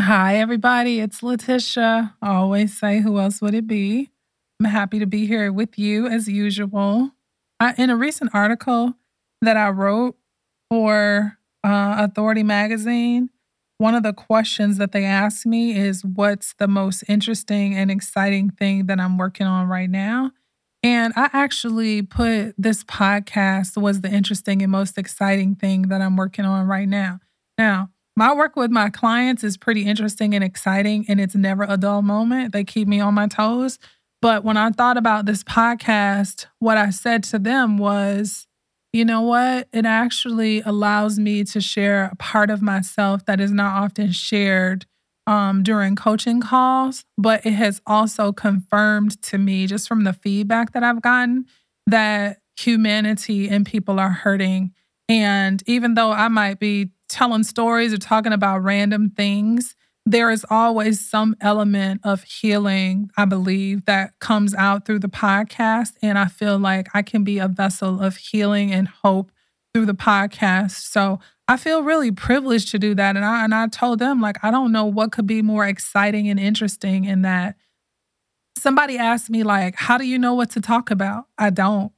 Hi, everybody. It's Leticia. I always say, who else would it be? I'm happy to be here with you as usual. In a recent article that I wrote for Authority Magazine, one of the questions that they asked me is, what's the most interesting and exciting thing that I'm working on right now? And I actually put this podcast was the interesting and most exciting thing that I'm working on right now. Now, my work with my clients is pretty interesting and exciting, and it's never a dull moment. They keep me on my toes. But when I thought about this podcast, what I said to them was, you know what? It actually allows me to share a part of myself that is not often shared during coaching calls, but it has also confirmed to me, just from the feedback that I've gotten, that humanity and people are hurting. And even though I might be telling stories or talking about random things, there is always some element of healing, I believe, that comes out through the podcast. And I feel like I can be a vessel of healing and hope through the podcast. So I feel really privileged to do that. And I told them, like, I don't know what could be more exciting and interesting in that. Somebody asked me, like, how do you know what to talk about? I don't.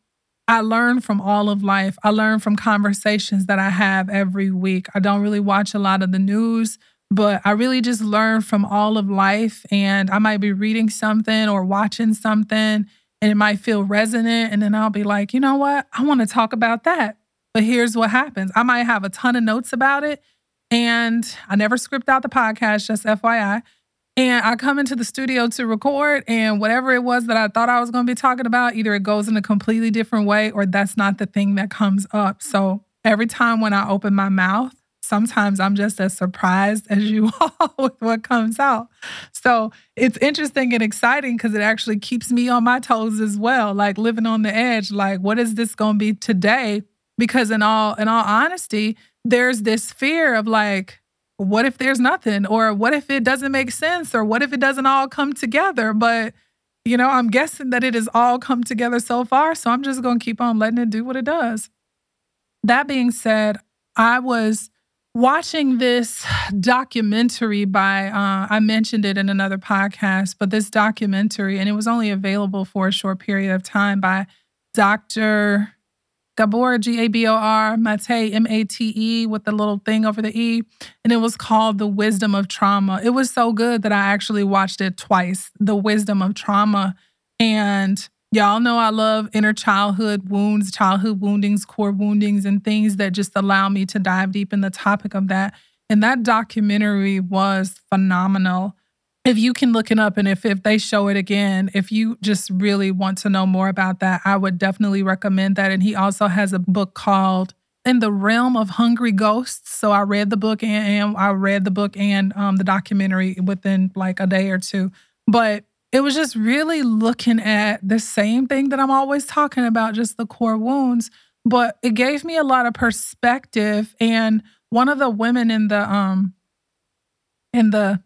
I learn from all of life. I learn from conversations that I have every week. I don't really watch a lot of the news, but I really just learn from all of life. And I might be reading something or watching something, and it might feel resonant. And then I'll be like, you know what? I want to talk about that. But here's what happens. I might have a ton of notes about it. And I never script out the podcast, just FYI. And I come into the studio to record, and whatever it was that I thought I was going to be talking about, either it goes in a completely different way or that's not the thing that comes up. So every time when I open my mouth, sometimes I'm just as surprised as you all with what comes out. So it's interesting and exciting because it actually keeps me on my toes as well, like living on the edge, like what is this going to be today? Because in all honesty, there's this fear of like, what if there's nothing? Or what if it doesn't make sense? Or what if it doesn't all come together? But, you know, I'm guessing that it has all come together so far. So I'm just going to keep on letting it do what it does. That being said, I was watching this documentary by, I mentioned it in another podcast, but this documentary, and it was only available for a short period of time, by Dr. Gabor, G-A-B-O-R, Mate, M-A-T-E, with the little thing over the E. And it was called The Wisdom of Trauma. It was so good that I actually watched it twice, The Wisdom of Trauma. And y'all know I love inner childhood wounds, childhood woundings, core woundings, and things that just allow me to dive deep in the topic of that. And that documentary was phenomenal. If you can look it up, and if they show it again, if you just really want to know more about that, I would definitely recommend that. And he also has a book called In the Realm of Hungry Ghosts. So I read the book and the documentary within like a day or two. But it was just really looking at the same thing that I'm always talking about, just the core wounds. But it gave me a lot of perspective. And one of the women in the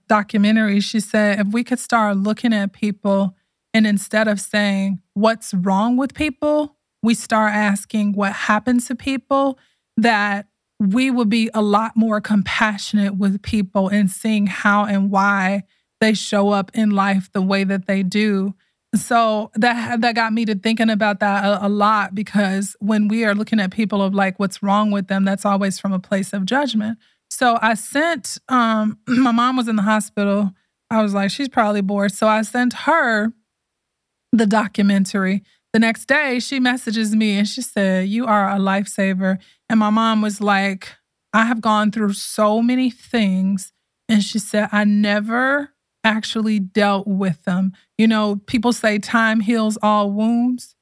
documentary, she said, if we could start looking at people and instead of saying what's wrong with people, we start asking what happened to people, that we would be a lot more compassionate with people and seeing how and why they show up in life the way that they do. So that got me to thinking about that a lot, because when we are looking at people of like what's wrong with them, that's always from a place of judgment. So I sent, my mom was in the hospital. I was like, she's probably bored. So I sent her the documentary. The next day, she messages me and she said, you are a lifesaver. And my mom was like, I have gone through so many things. And she said, I never actually dealt with them. You know, people say time heals all wounds.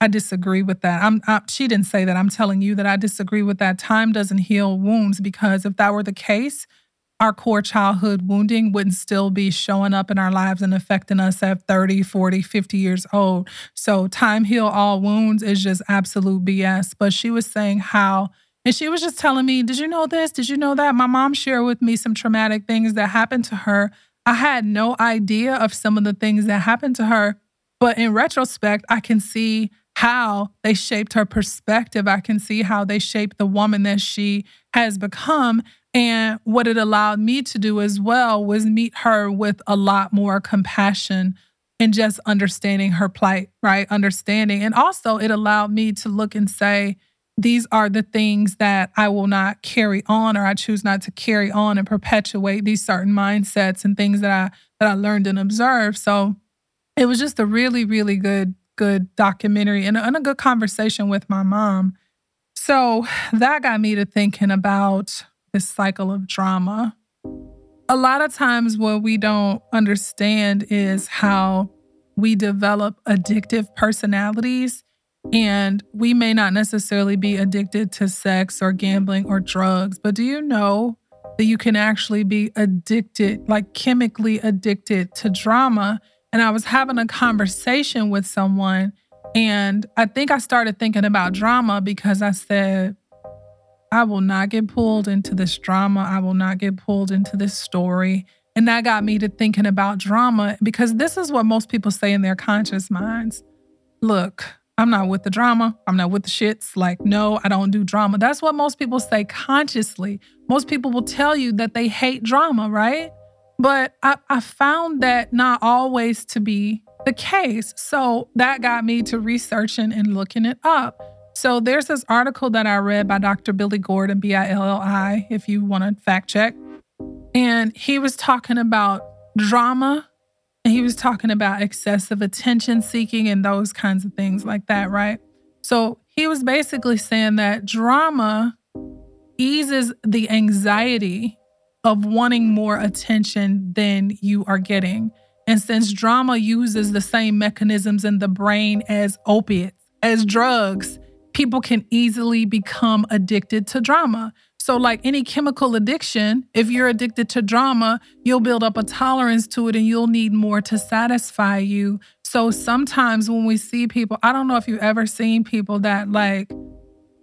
I disagree with that. She didn't say that. I'm telling you that I disagree with that. Time doesn't heal wounds, because if that were the case, our core childhood wounding wouldn't still be showing up in our lives and affecting us at 30, 40, 50 years old. So time heal all wounds is just absolute BS. But she was saying how, and she was just telling me, did you know this? Did you know that? My mom shared with me some traumatic things that happened to her. I had no idea of some of the things that happened to her. But in retrospect, I can see how they shaped her perspective. I can see how they shaped the woman that she has become. And what it allowed me to do as well was meet her with a lot more compassion and just understanding her plight, right? Understanding. And also it allowed me to look and say, these are the things that I will not carry on, or I choose not to carry on and perpetuate these certain mindsets and things that I learned and observed. So it was just a really, really good documentary and a good conversation with my mom. So that got me to thinking about this cycle of trauma. A lot of times what we don't understand is how we develop addictive personalities, and we may not necessarily be addicted to sex or gambling or drugs, but do you know that you can actually be addicted, like chemically addicted to drama? And I was having a conversation with someone, and I think I started thinking about drama because I said, I will not get pulled into this drama. I will not get pulled into this story. And that got me to thinking about drama, because this is what most people say in their conscious minds. Look, I'm not with the drama. I'm not with the shits. Like, no, I don't do drama. That's what most people say consciously. Most people will tell you that they hate drama, right? But I found that not always to be the case. So that got me to researching and looking it up. So there's this article that I read by Dr. Billy Gordon, Billi, if you want to fact check. And he was talking about drama, and he was talking about excessive attention seeking and those kinds of things like that, right? So he was basically saying that drama eases the anxiety of wanting more attention than you are getting. And since drama uses the same mechanisms in the brain as opiates, as drugs, people can easily become addicted to drama. So like any chemical addiction, if you're addicted to drama, you'll build up a tolerance to it and you'll need more to satisfy you. So sometimes when we see people, I don't know if you've ever seen people that like,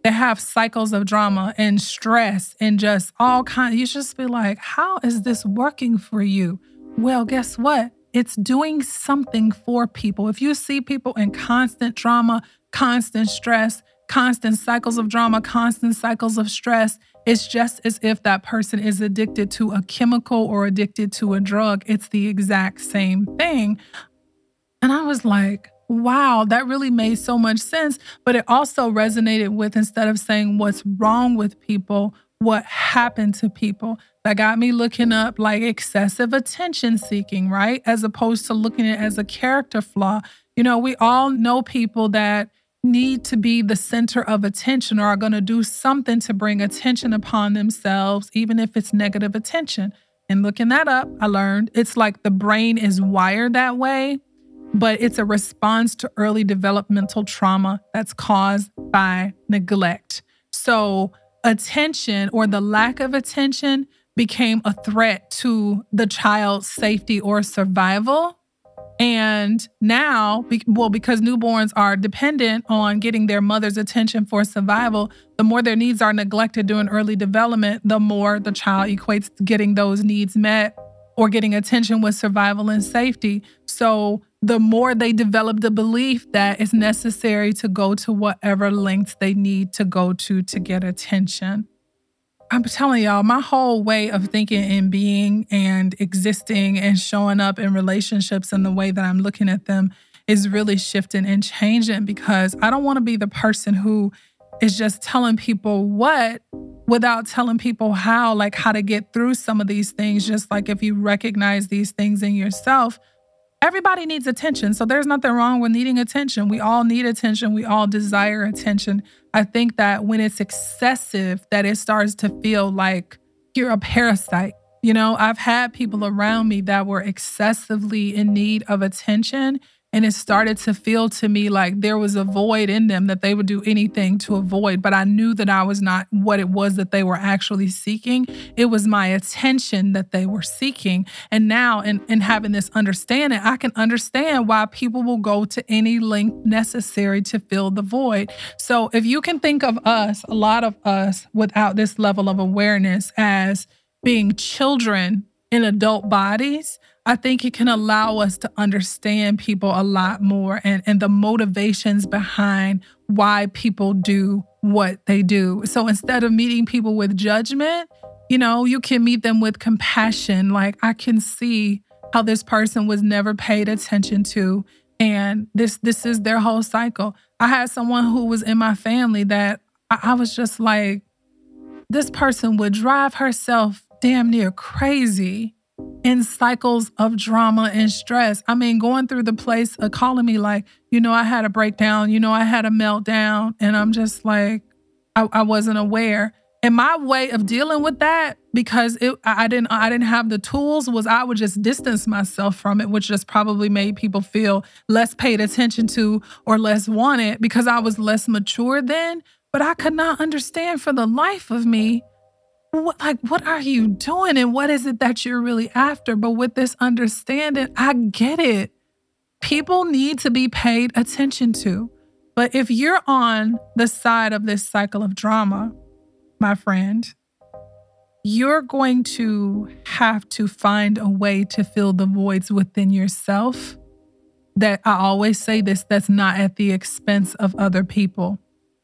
they have cycles of drama and stress and just all kinds. You just be like, how is this working for you? Well, guess what? It's doing something for people. If you see people in constant drama, constant stress, constant cycles of drama, constant cycles of stress, it's just as if that person is addicted to a chemical or addicted to a drug. It's the exact same thing. And I was like, wow, that really made so much sense. But it also resonated with, instead of saying what's wrong with people, what happened to people. That got me looking up like excessive attention seeking, right? As opposed to looking at it as a character flaw. You know, we all know people that need to be the center of attention or are going to do something to bring attention upon themselves, even if it's negative attention. And looking that up, I learned it's like the brain is wired that way, but it's a response to early developmental trauma that's caused by neglect. So attention, or the lack of attention, became a threat to the child's safety or survival. And now, well, because newborns are dependent on getting their mother's attention for survival, the more their needs are neglected during early development, the more the child equates getting those needs met or getting attention with survival and safety. So the more they develop the belief that it's necessary to go to whatever lengths they need to go to get attention. I'm telling y'all, my whole way of thinking and being and existing and showing up in relationships and the way that I'm looking at them is really shifting and changing, because I don't want to be the person who is just telling people what without telling people how, like how to get through some of these things. Just like if you recognize these things in yourself, everybody needs attention. So there's nothing wrong with needing attention. We all need attention. We all desire attention. I think that when it's excessive, that it starts to feel like you're a parasite. You know, I've had people around me that were excessively in need of attention, And it started to feel to me like there was a void in them that they would do anything to avoid. But I knew that I was not what it was that they were actually seeking. It was my attention that they were seeking. And now, in having this understanding, I can understand why people will go to any length necessary to fill the void. So if you can think of us, a lot of us, without this level of awareness as being children in adult bodies, I think it can allow us to understand people a lot more and the motivations behind why people do what they do. So instead of meeting people with judgment, you know, you can meet them with compassion. Like, I can see how this person was never paid attention to, and this is their whole cycle. I had someone who was in my family that I was just like, this person would drive herself damn near crazy in cycles of drama and stress. I mean, going through the place of calling me like, you know, I had a breakdown, you know, I had a meltdown. And I'm just like, I wasn't aware. And my way of dealing with that, because I didn't have the tools, was I would just distance myself from it, which just probably made people feel less paid attention to or less wanted because I was less mature then. But I could not understand for the life of me, what are you doing and what is it that you're really after? But with this understanding, I get it. People need to be paid attention to. But if you're on the side of this cycle of drama, my friend, you're going to have to find a way to fill the voids within yourself. That I always say this, that's not at the expense of other people.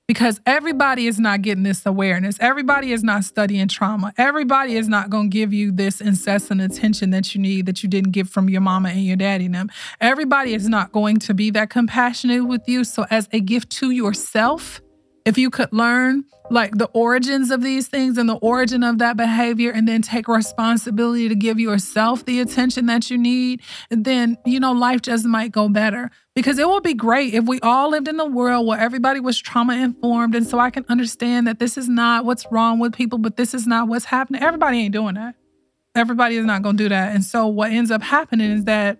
Because everybody is not getting this awareness. Everybody is not studying trauma. Everybody is not going to give you this incessant attention that you need that you didn't get from your mama and your daddy and them. Everybody is not going to be that compassionate with you. So as a gift to yourself, if you could learn like the origins of these things and the origin of that behavior and then take responsibility to give yourself the attention that you need, then, you know, life just might go better. Because it would be great if we all lived in a world where everybody was trauma informed. And so I can understand that this is not what's wrong with people, but this is not what's happening. Everybody ain't doing that. Everybody is not going to do that. And so what ends up happening is that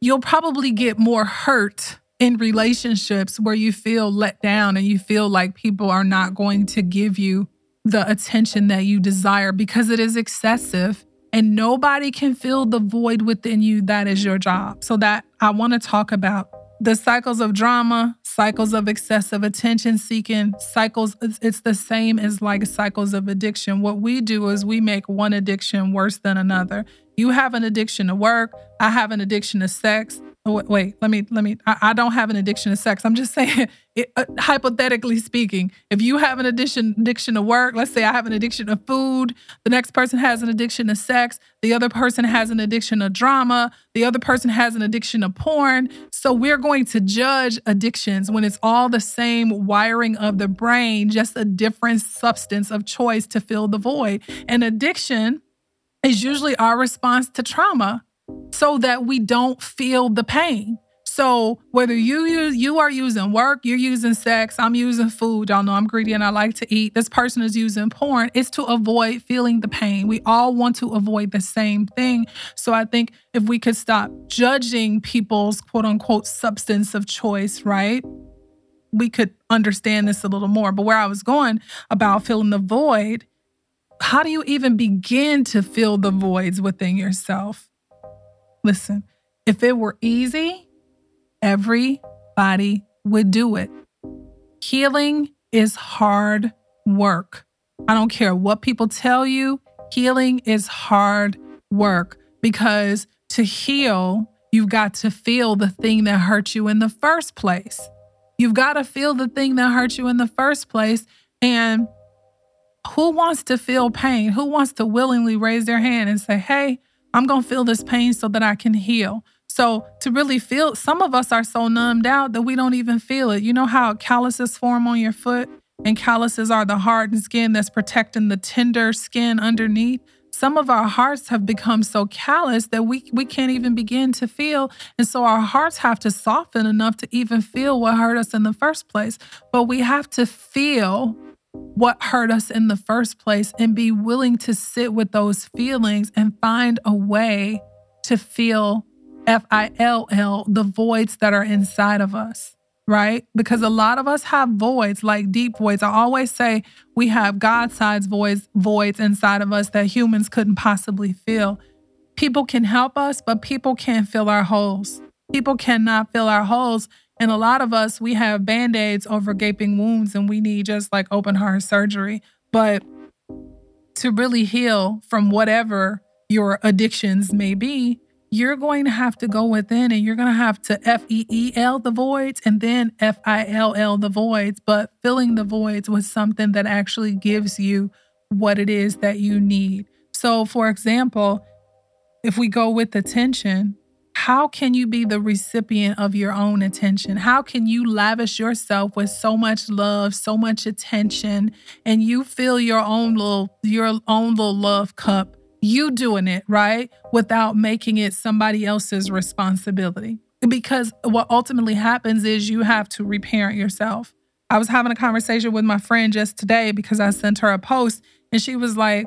you'll probably get more hurt in relationships where you feel let down and you feel like people are not going to give you the attention that you desire because it is excessive and nobody can fill the void within you. That is your job. So that I want to talk about the cycles of drama, cycles of excessive attention seeking, cycles. It's the same as like cycles of addiction. What we do is we make one addiction worse than another. You have an addiction to work. I have an addiction to sex. Wait, let me, I don't have an addiction to sex. I'm just saying, hypothetically speaking, if you have an addiction to work, let's say I have an addiction to food, the next person has an addiction to sex, the other person has an addiction to drama, the other person has an addiction to porn. So we're going to judge addictions when it's all the same wiring of the brain, just a different substance of choice to fill the void. And addiction is usually our response to trauma, so that we don't feel the pain. So whether you are using work, you're using sex, I'm using food, y'all know I'm greedy and I like to eat, this person is using porn, it's to avoid feeling the pain. We all want to avoid the same thing. So I think if we could stop judging people's quote unquote substance of choice, right? We could understand this a little more. But where I was going about filling the void, how do you even begin to fill the voids within yourself? Listen, if it were easy, everybody would do it. Healing is hard work. I don't care what people tell you. Healing is hard work because to heal, you've got to feel the thing that hurt you in the first place. You've got to feel the thing that hurt you in the first place. And who wants to feel pain? Who wants to willingly raise their hand and say, hey, I'm going to feel this pain so that I can heal. So to really feel, some of us are so numbed out that we don't even feel it. You know how calluses form on your foot? And calluses are the hardened skin that's protecting the tender skin underneath. Some of our hearts have become so callous that we can't even begin to feel. And so our hearts have to soften enough to even feel what hurt us in the first place. But we have to feel what hurt us in the first place and be willing to sit with those feelings and find a way to feel F-I-L-L, the voids that are inside of us, right? Because a lot of us have voids, like deep voids. I always say we have God-sized voids inside of us that humans couldn't possibly fill. People can help us, but people can't fill our holes. People cannot fill our holes. And a lot of us, we have Band-Aids over gaping wounds, and we need just like open heart surgery. But to really heal from whatever your addictions may be, you're going to have to go within, and you're going to have to F-E-E-L the voids and then F-I-L-L the voids, but filling the voids with something that actually gives you what it is that you need. So for example, if we go with attention, how can you be the recipient of your own attention? How can you lavish yourself with so much love, so much attention, and you fill your own little love cup? You doing it, right? Without making it somebody else's responsibility. Because what ultimately happens is you have to reparent yourself. I was having a conversation with my friend just today because I sent her a post, and she was like,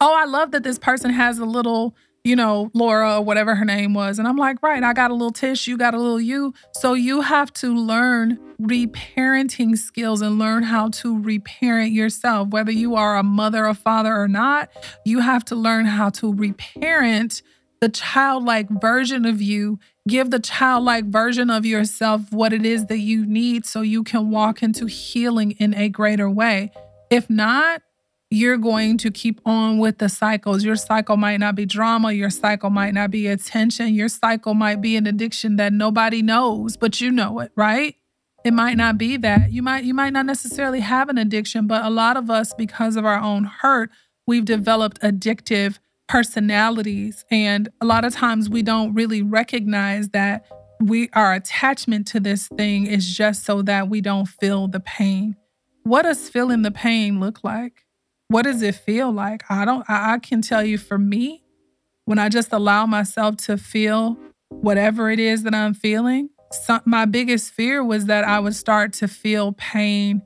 oh, I love that this person has a little, Laura or whatever her name was. And I'm like, right, I got a little Tish, you got a little you. So you have to learn reparenting skills and learn how to reparent yourself. Whether you are a mother or father or not, you have to learn how to reparent the childlike version of you. Give the childlike version of yourself what it is that you need so you can walk into healing in a greater way. If not, you're going to keep on with the cycles. Your cycle might not be drama. Your cycle might not be attention. Your cycle might be an addiction that nobody knows, but you know it, right? It might not be that. You might not necessarily have an addiction, but a lot of us, because of our own hurt, we've developed addictive personalities. And a lot of times we don't really recognize that our attachment to this thing is just so that we don't feel the pain. What does feeling the pain look like? What does it feel like? I can tell you for me, when I just allow myself to feel whatever it is that I'm feeling, my biggest fear was that I would start to feel pain.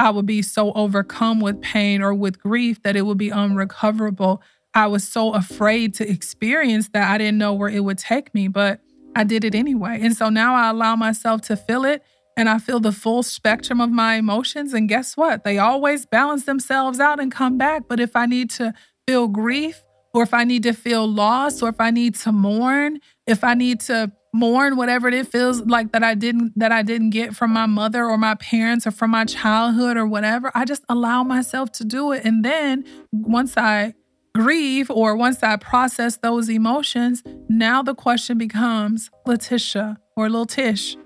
I would be so overcome with pain or with grief that it would be unrecoverable. I was so afraid to experience that I didn't know where it would take me, but I did it anyway. And so now I allow myself to feel it. And I feel the full spectrum of my emotions. And guess what? They always balance themselves out and come back. But if I need to feel grief, or if I need to feel loss, or if I need to mourn, whatever it feels like that I didn't get from my mother or my parents or from my childhood or whatever, I just allow myself to do it. And then once I grieve or once I process those emotions, now the question becomes, Leticia or Lil Tish,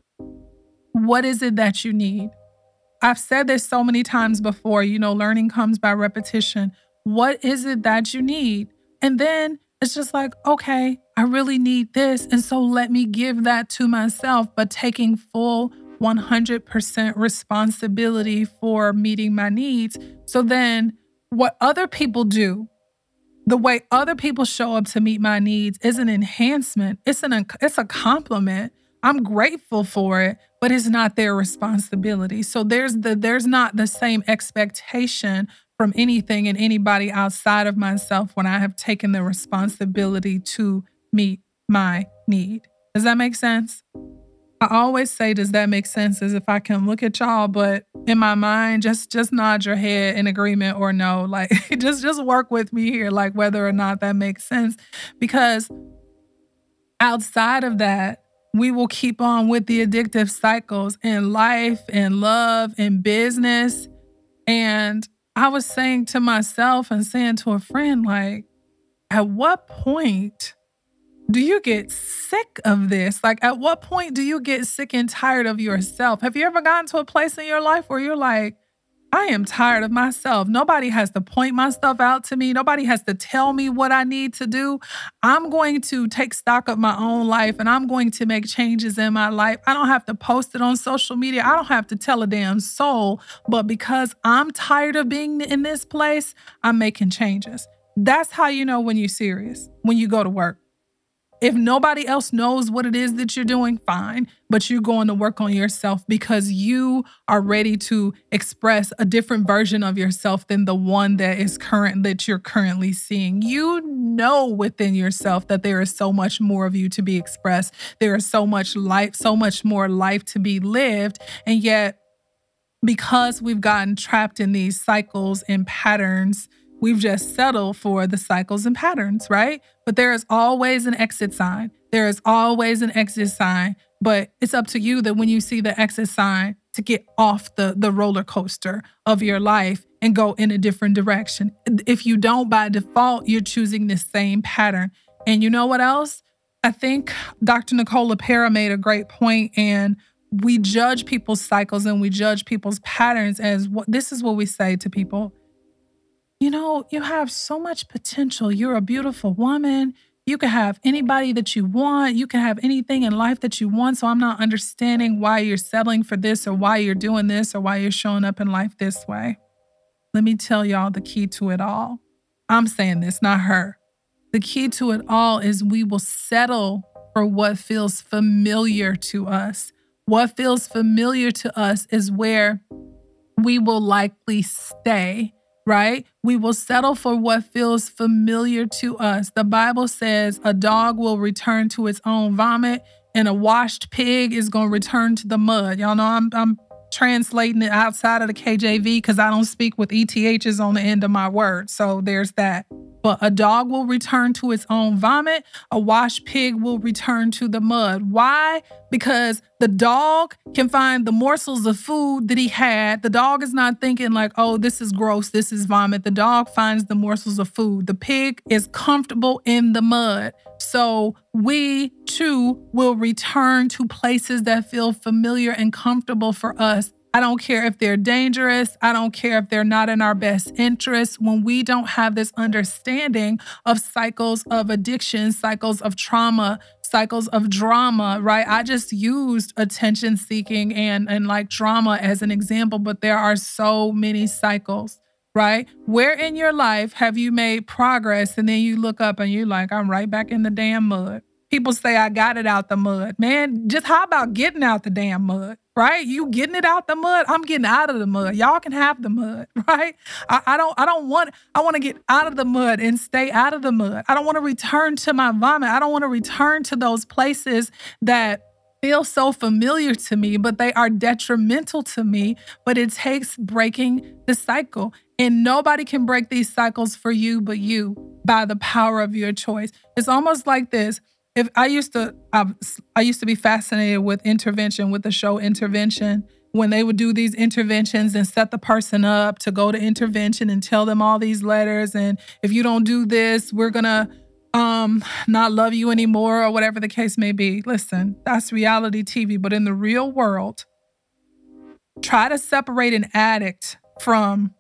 what is it that you need? I've said this so many times before, learning comes by repetition. What is it that you need? And then it's just like, okay, I really need this. And so let me give that to myself, but taking full 100% responsibility for meeting my needs. So then what other people do, the way other people show up to meet my needs is an enhancement. It's a compliment. I'm grateful for it, but it's not their responsibility. So there's not the same expectation from anything and anybody outside of myself when I have taken the responsibility to meet my need. Does that make sense? I always say, does that make sense? As if I can look at y'all, but in my mind, just nod your head in agreement or no. Like just work with me here, like whether or not that makes sense. Because outside of that, we will keep on with the addictive cycles in life and love and business. And I was saying to myself and saying to a friend, like, at what point do you get sick of this? Like, at what point do you get sick and tired of yourself? Have you ever gotten to a place in your life where you're like, I am tired of myself. Nobody has to point my stuff out to me. Nobody has to tell me what I need to do. I'm going to take stock of my own life, and I'm going to make changes in my life. I don't have to post it on social media. I don't have to tell a damn soul. But because I'm tired of being in this place, I'm making changes. That's how you know when you're serious, when you go to work. If nobody else knows what it is that you're doing, fine. But you're going to work on yourself because you are ready to express a different version of yourself than the one that is current, that you're currently seeing. You know within yourself that there is so much more of you to be expressed. There is so much life, so much more life to be lived. And yet, because we've gotten trapped in these cycles and patterns, we've just settled for the cycles and patterns, right? But there is always an exit sign. There is always an exit sign. But it's up to you that when you see the exit sign to get off the roller coaster of your life and go in a different direction. If you don't, by default, you're choosing the same pattern. And you know what else? I think Dr. Nicole LePera made a great point, and we judge people's cycles and we judge people's patterns as what this is what we say to people. You know, you have so much potential. You're a beautiful woman. You can have anybody that you want. You can have anything in life that you want. So I'm not understanding why you're settling for this or why you're doing this or why you're showing up in life this way. Let me tell y'all the key to it all. I'm saying this, not her. The key to it all is we will settle for what feels familiar to us. What feels familiar to us is where we will likely stay. Right? We will settle for what feels familiar to us. The Bible says a dog will return to its own vomit and a washed pig is going to return to the mud. Y'all know I'm translating it outside of the KJV because I don't speak with ETHs on the end of my word. So there's that. But a dog will return to its own vomit. A washed pig will return to the mud. Why? Because the dog can find the morsels of food that he had. The dog is not thinking like, oh, this is gross. This is vomit. The dog finds the morsels of food. The pig is comfortable in the mud. So we too will return to places that feel familiar and comfortable for us. I don't care if they're dangerous. I don't care if they're not in our best interest. When we don't have this understanding of cycles of addiction, cycles of trauma, cycles of drama, right? I just used attention seeking and like drama as an example, but there are so many cycles, right? Where in your life have you made progress and then you look up and you're like, I'm right back in the damn mud. People say, I got it out the mud. Man, just how about getting out the damn mud, right? You getting it out the mud? I'm getting out of the mud. Y'all can have the mud, right? I want to get out of the mud and stay out of the mud. I don't want to return to my vomit. I don't want to return to those places that feel so familiar to me, but they are detrimental to me. But it takes breaking the cycle. And nobody can break these cycles for you but you by the power of your choice. It's almost like this. I used to be fascinated with Intervention, with the show Intervention, when they would do these interventions and set the person up to go to intervention and tell them all these letters. And if you don't do this, we're going to not love you anymore or whatever the case may be. Listen, that's reality TV. But in the real world, try to separate an addict from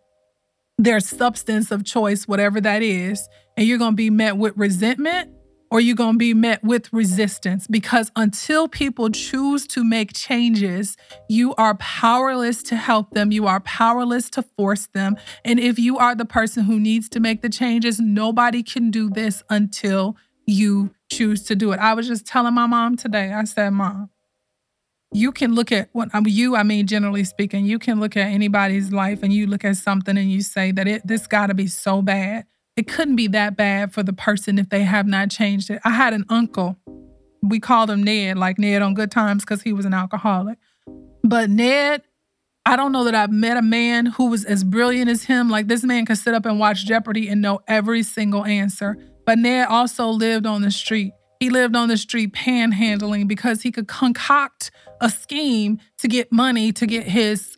their substance of choice, whatever that is, and you're going to be met with resentment. Or you're going to be met with resistance, because until people choose to make changes, you are powerless to help them. You are powerless to force them. And if you are the person who needs to make the changes, nobody can do this until you choose to do it. I was just telling my mom today, I said, Mom, you can look at generally speaking, you can look at anybody's life and you look at something and you say that this got to be so bad. It couldn't be that bad for the person if they have not changed it. I had an uncle. We called him Ned, like Ned on Good Times, because he was an alcoholic. But Ned, I don't know that I've met a man who was as brilliant as him. Like, this man could sit up and watch Jeopardy and know every single answer. But Ned also lived on the street. He lived on the street panhandling because he could concoct a scheme to get money to get his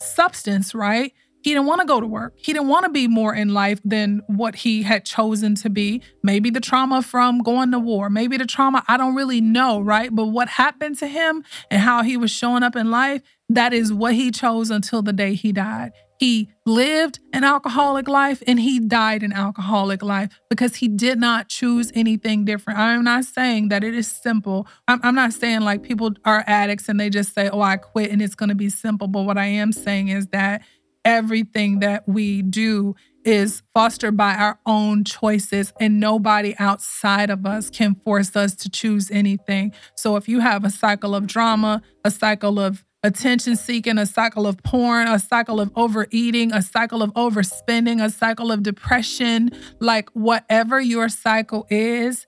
substance, right? He didn't want to go to work. He didn't want to be more in life than what he had chosen to be. Maybe the trauma from going to war. Maybe the trauma, I don't really know, right? But what happened to him and how he was showing up in life, that is what he chose until the day he died. He lived an alcoholic life and he died an alcoholic life because he did not choose anything different. I'm not saying that it is simple. I'm not saying like people are addicts and they just say, oh, I quit and it's going to be simple. But what I am saying is that everything that we do is fostered by our own choices, and nobody outside of us can force us to choose anything. So if you have a cycle of drama, a cycle of attention seeking, a cycle of porn, a cycle of overeating, a cycle of overspending, a cycle of depression, like whatever your cycle is,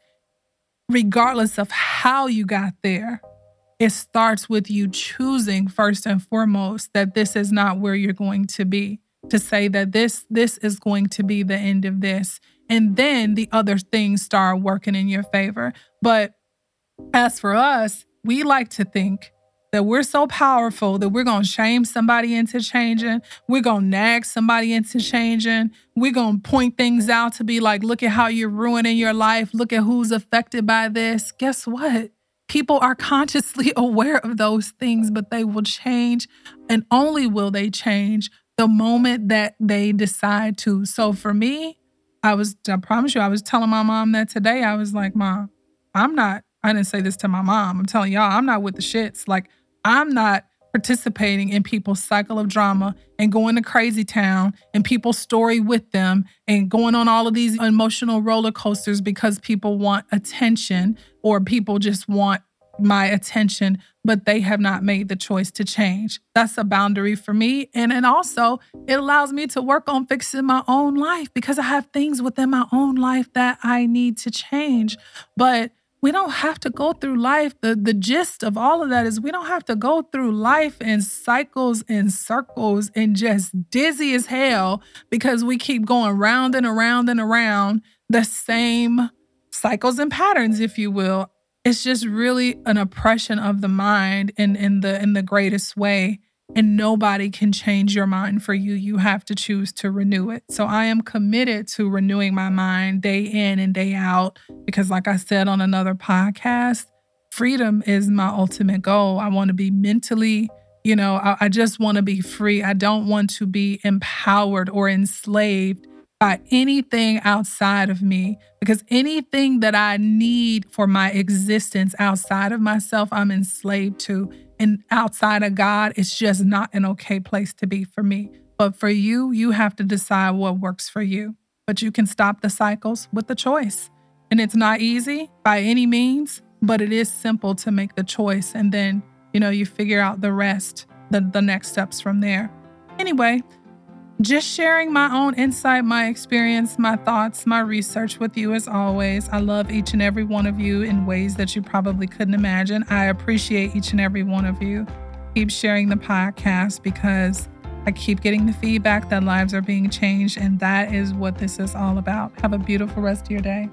regardless of how you got there, it starts with you choosing first and foremost that this is not where you're going to be, to say that this is going to be the end of this. And then the other things start working in your favor. But as for us, we like to think that we're so powerful that we're going to shame somebody into changing. We're going to nag somebody into changing. We're going to point things out to be like, look at how you're ruining your life. Look at who's affected by this. Guess what? People are consciously aware of those things, but they will change, and only will they change the moment that they decide to. So for me, I promise you, I was telling my mom that today. I was like, Mom, I didn't say this to my mom. I'm telling y'all, I'm not with the shits. Like, I'm not participating in people's cycle of drama and going to crazy town and people's story with them and going on all of these emotional roller coasters because people want attention or people just want my attention, but they have not made the choice to change. That's a boundary for me. And also, it allows me to work on fixing my own life because I have things within my own life that I need to change. But we don't have to go through life. The gist of all of that is we don't have to go through life in cycles and circles and just dizzy as hell because we keep going round and around and around the same cycles and patterns, if you will. It's just really an oppression of the mind in the greatest way. And nobody can change your mind for you. You have to choose to renew it. So I am committed to renewing my mind day in and day out because, like I said on another podcast, freedom is my ultimate goal. I want to be mentally, I just want to be free. I don't want to be empowered or enslaved by anything outside of me, because anything that I need for my existence outside of myself, I'm enslaved to. And outside of God, it's just not an okay place to be for me. But for you, you have to decide what works for you. But you can stop the cycles with the choice. And it's not easy by any means, but it is simple to make the choice. And then, you figure out the rest, the next steps from there. Anyway, just sharing my own insight, my experience, my thoughts, my research with you as always. I love each and every one of you in ways that you probably couldn't imagine. I appreciate each and every one of you. Keep sharing the podcast because I keep getting the feedback that lives are being changed, and that is what this is all about. Have a beautiful rest of your day.